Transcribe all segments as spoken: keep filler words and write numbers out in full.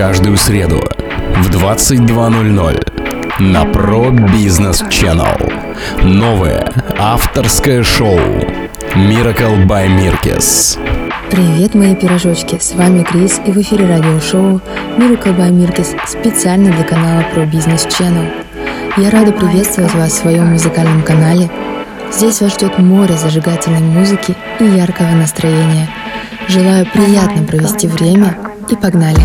каждую среду в двадцать два ноль ноль на ProBusiness Channel. Новое авторское шоу Miracle by Mirkess. Привет, мои пирожочки, с вами Крис, и в эфире радиошоу Miracle by Mirkess специально для канала ProBusiness Channel. Я рада приветствовать вас в своем музыкальном канале. Здесь вас ждет море зажигательной музыки и яркого настроения. Желаю приятно провести время и погнали!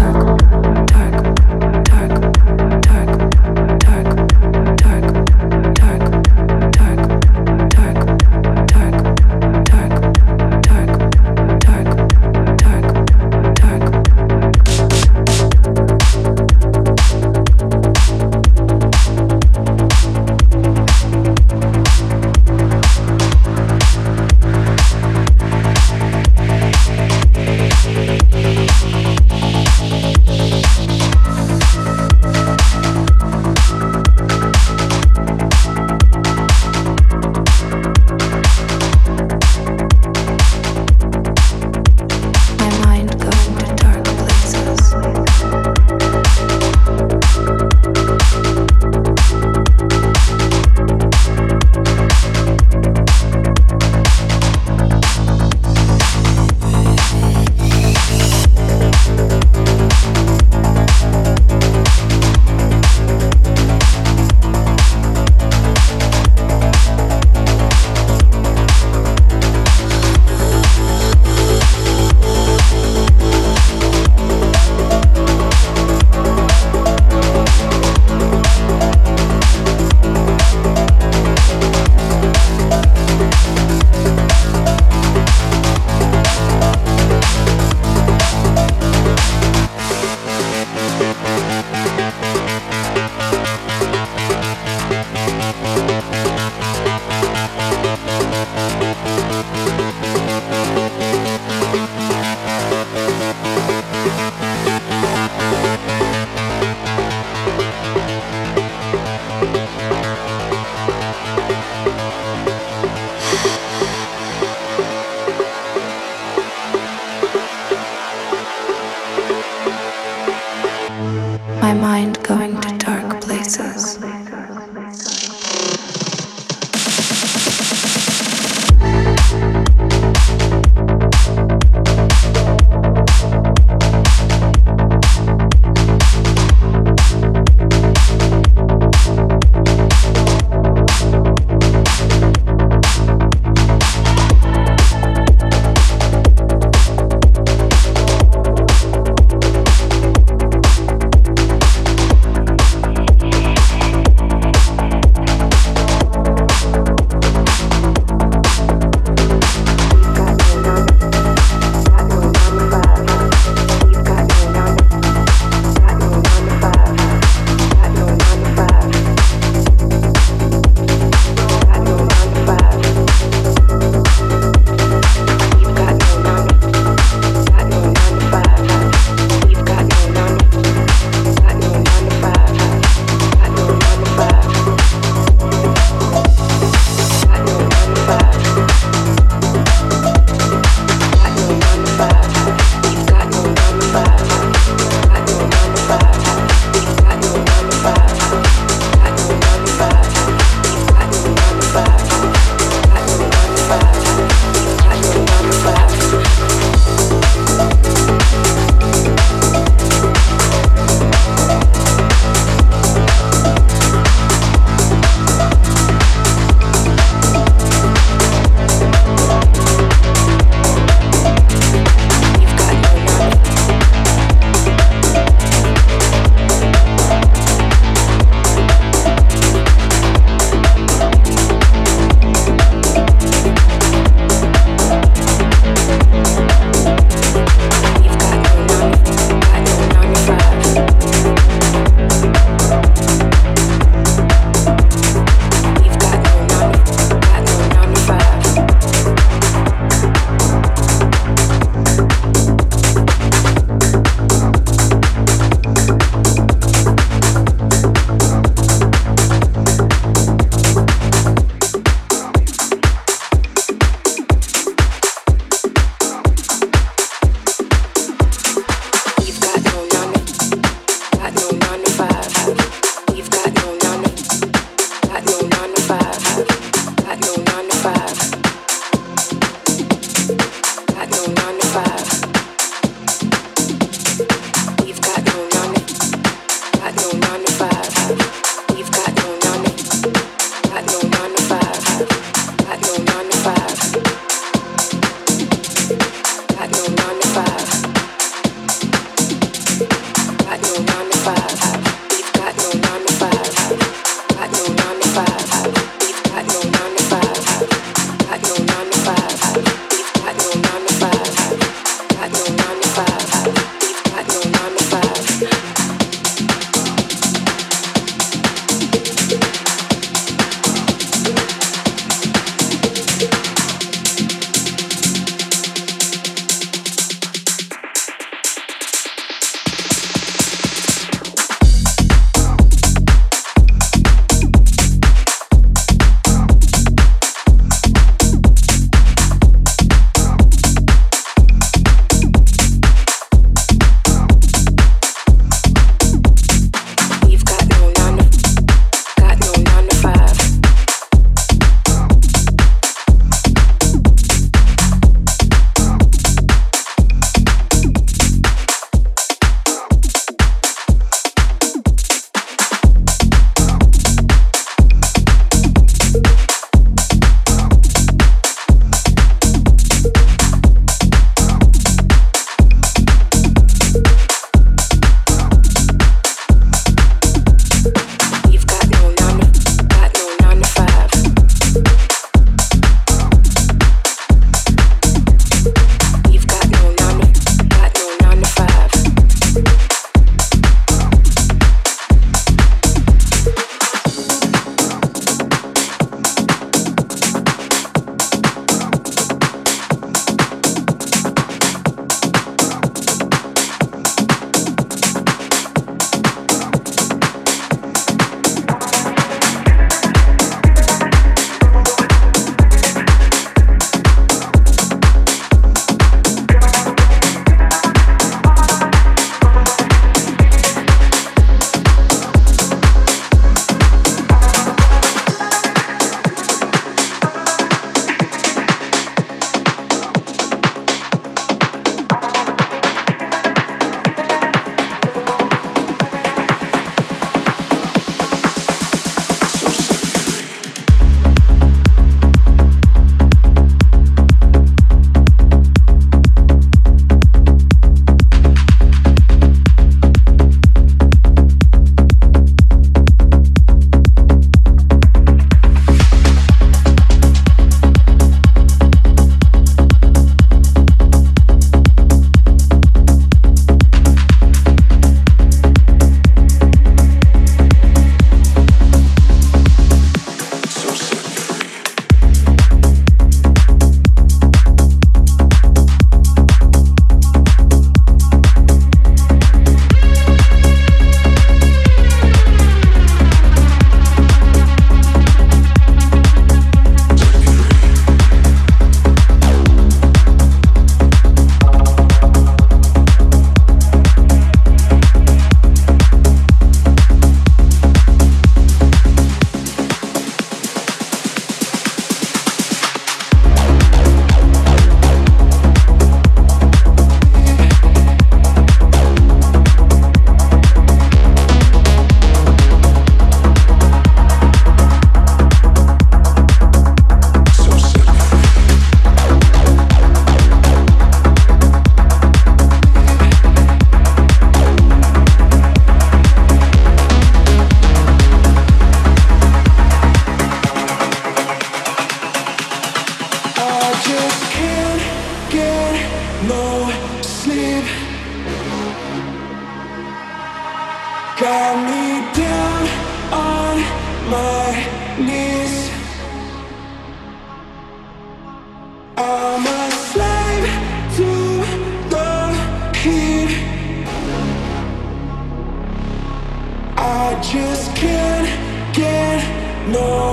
I just can't get no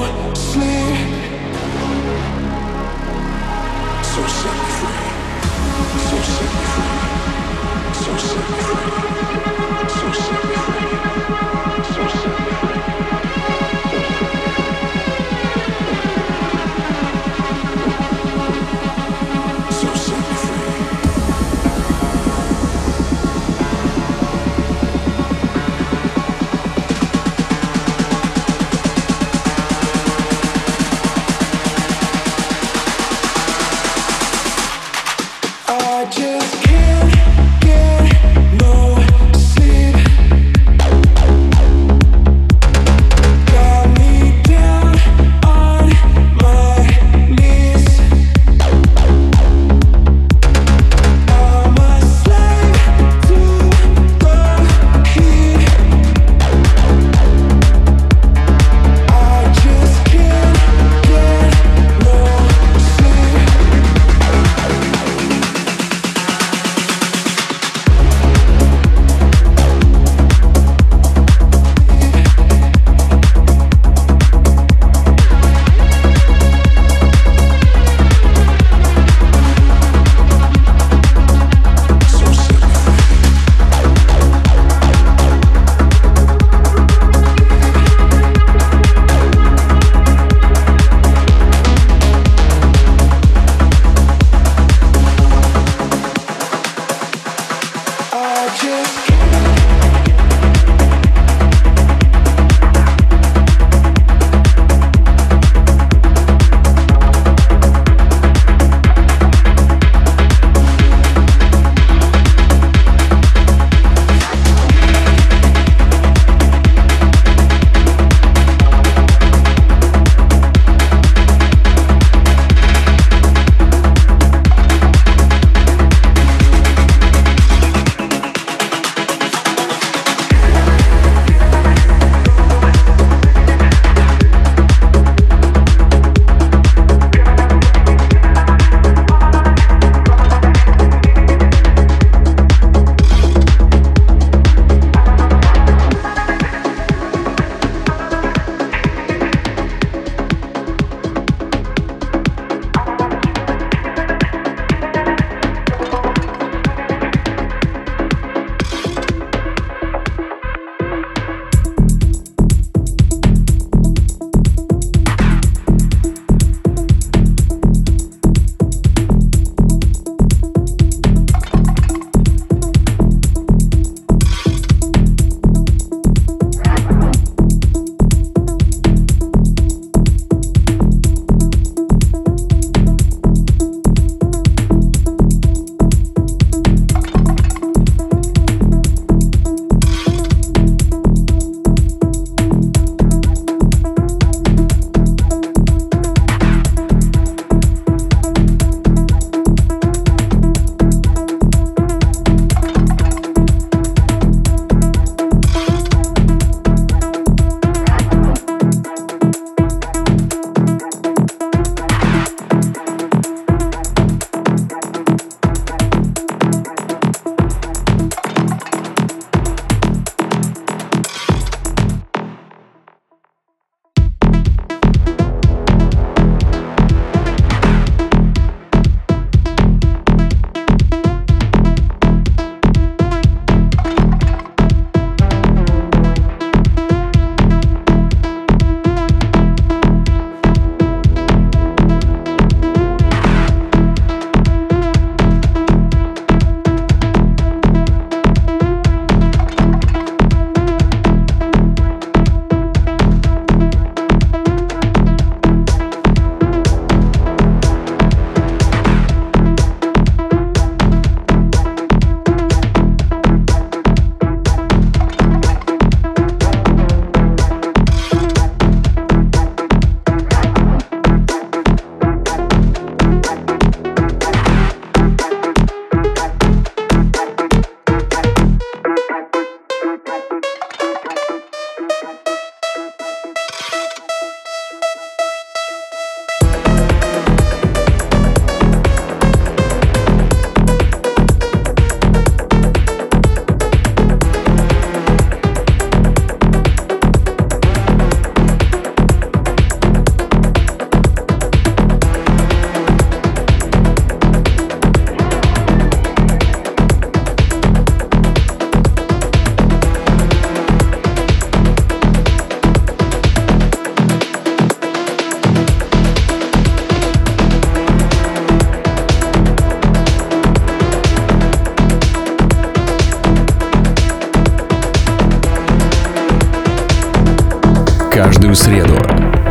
каждую среду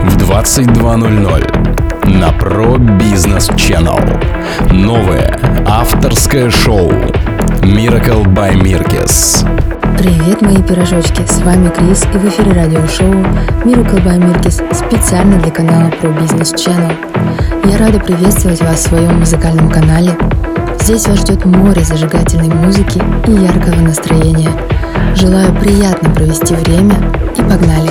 в двадцать два ноль ноль на ProBusiness Channel. Новое авторское шоу Miracle by Mirkess. Привет, мои пирожочки, с вами Крис, и в эфире радиошоу Miracle by Mirkess специально для канала ProBusiness Channel. Я рада приветствовать вас в своем музыкальном канале. Здесь вас ждет море зажигательной музыки и яркого настроения. Желаю приятно провести время, и погнали!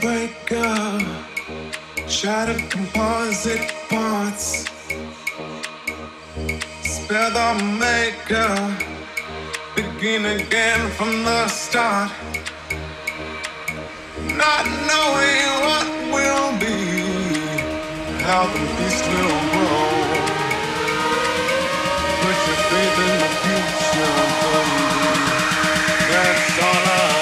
breaker, shattered composite parts, spare the maker, begin again from the start, not knowing what will be, how the beast will grow, put your faith in the future, baby. That's all I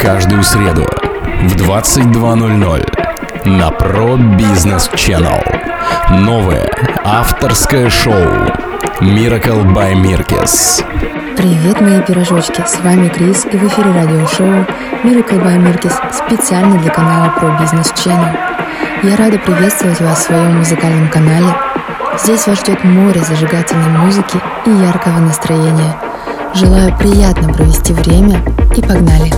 Каждую среду в двадцать два ноль ноль на ProBusiness Channel. Новое авторское шоу Miracle by Mirkess. Привет, мои пирожочки, с вами Крис, и в эфире радиошоу Miracle by Mirkess специально для канала ProBusiness Channel. Я рада приветствовать вас в своем музыкальном канале. Здесь вас ждет море зажигательной музыки и яркого настроения. Желаю приятно провести время и погнали!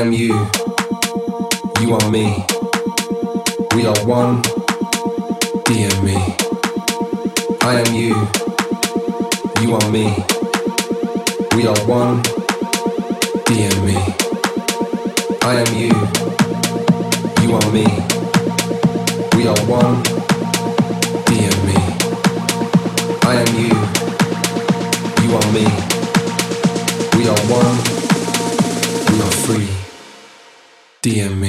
am you, you are me. We are one, be in me. I am you, you are me. We are one, be in me. I am you, you are me. We are one, be in me. I am you, you are me. We are one, we are free. D M me.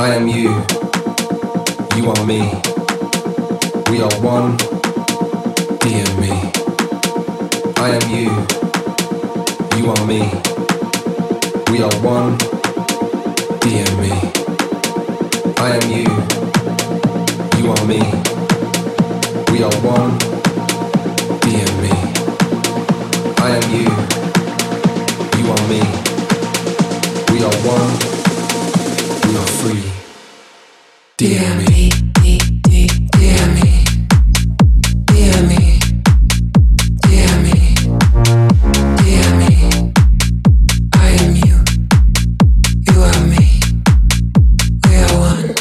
I am you, you are me, we are one, be in me. I am you, you are me, we are one, be in me. I am you, you are me, we are one, be in me. I am you, you are me, we are one. We are free. Dear me, dear me, dear me, dear me, dear me. I am you, you are me. We are one.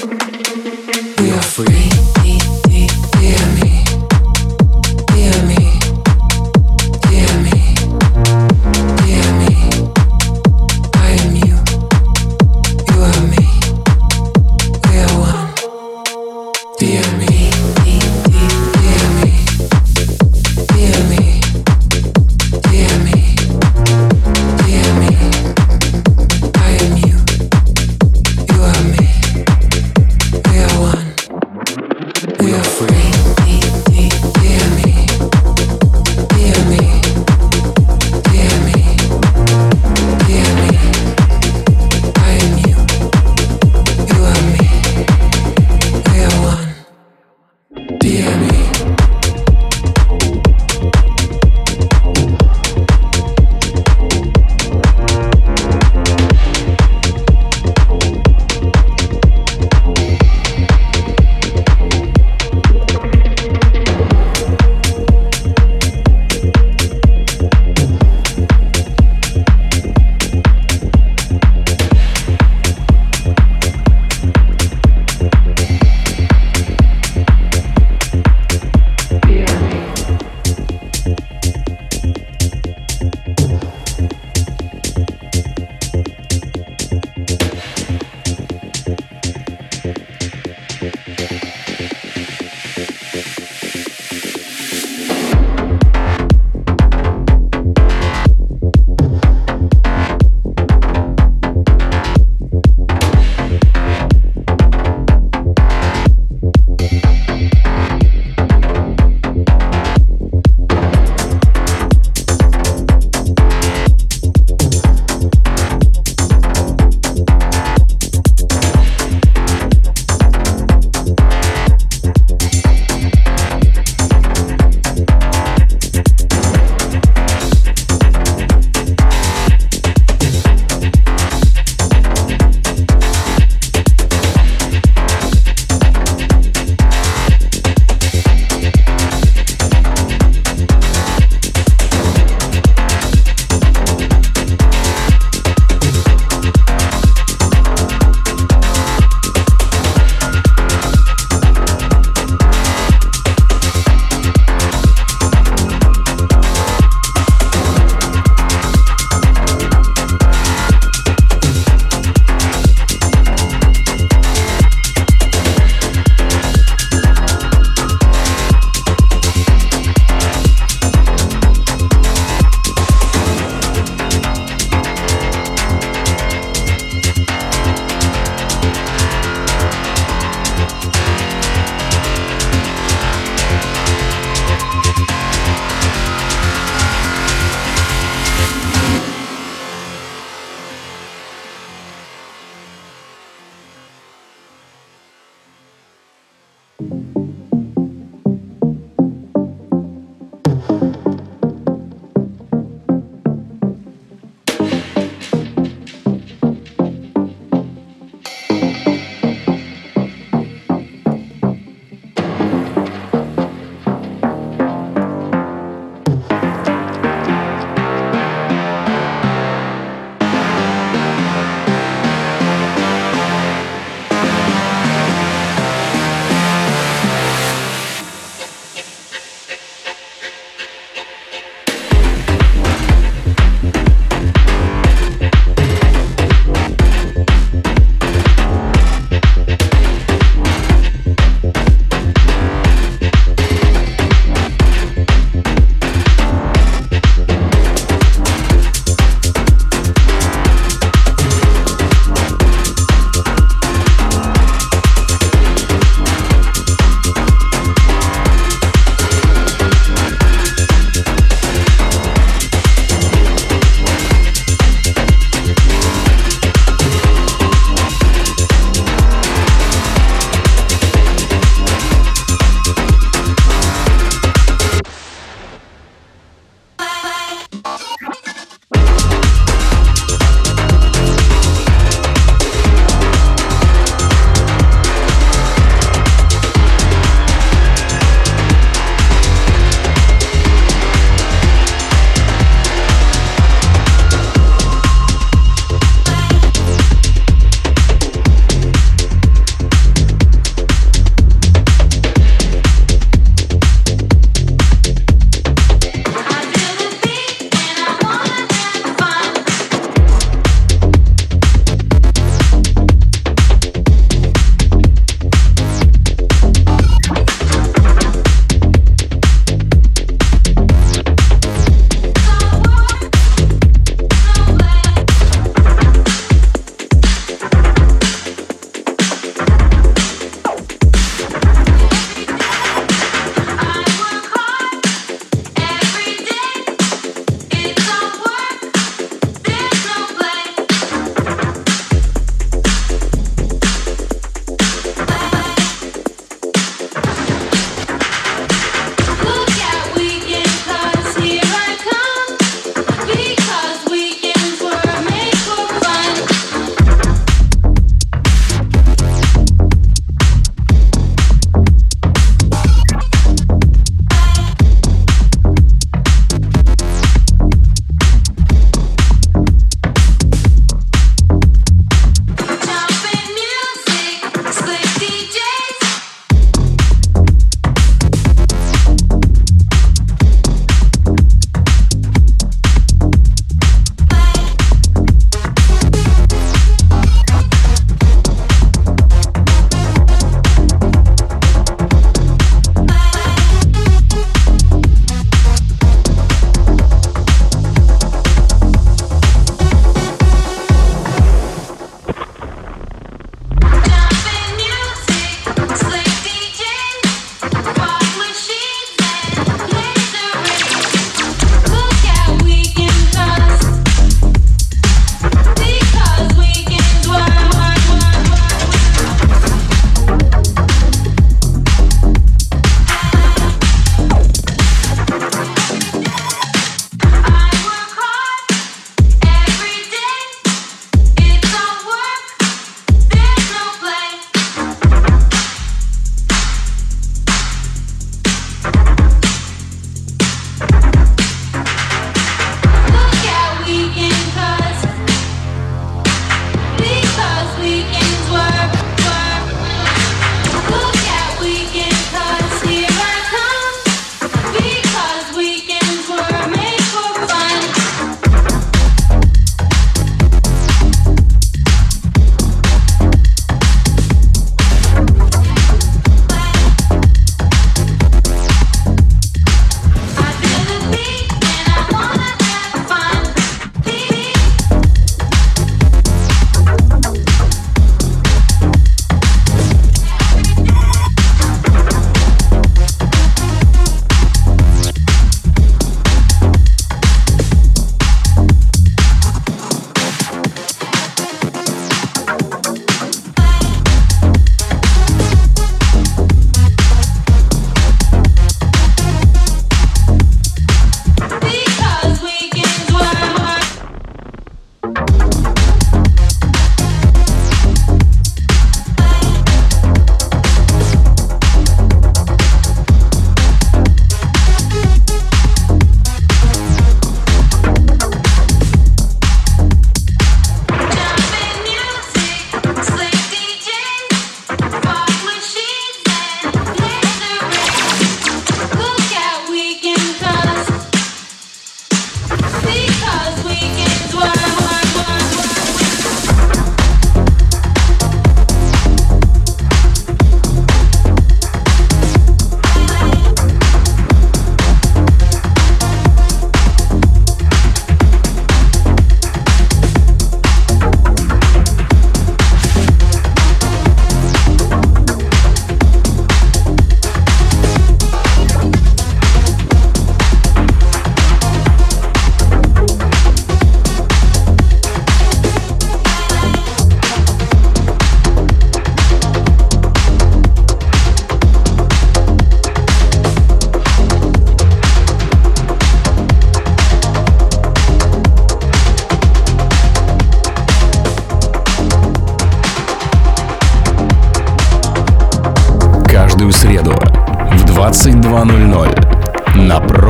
We are free. Dear me,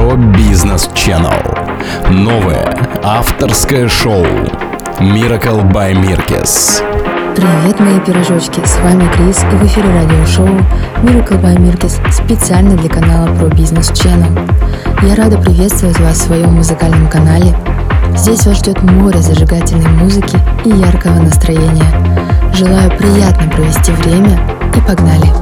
ProBusiness Channel. Новое авторское шоу Miracle by Mirkess. Привет, мои пирожочки, с вами Крис, и в эфире радиошоу Miracle by Mirkess специально для канала ProBusiness Channel. Я рада приветствовать вас в своем музыкальном канале. Здесь вас ждет море зажигательной музыки и яркого настроения. Желаю приятно провести время, и погнали!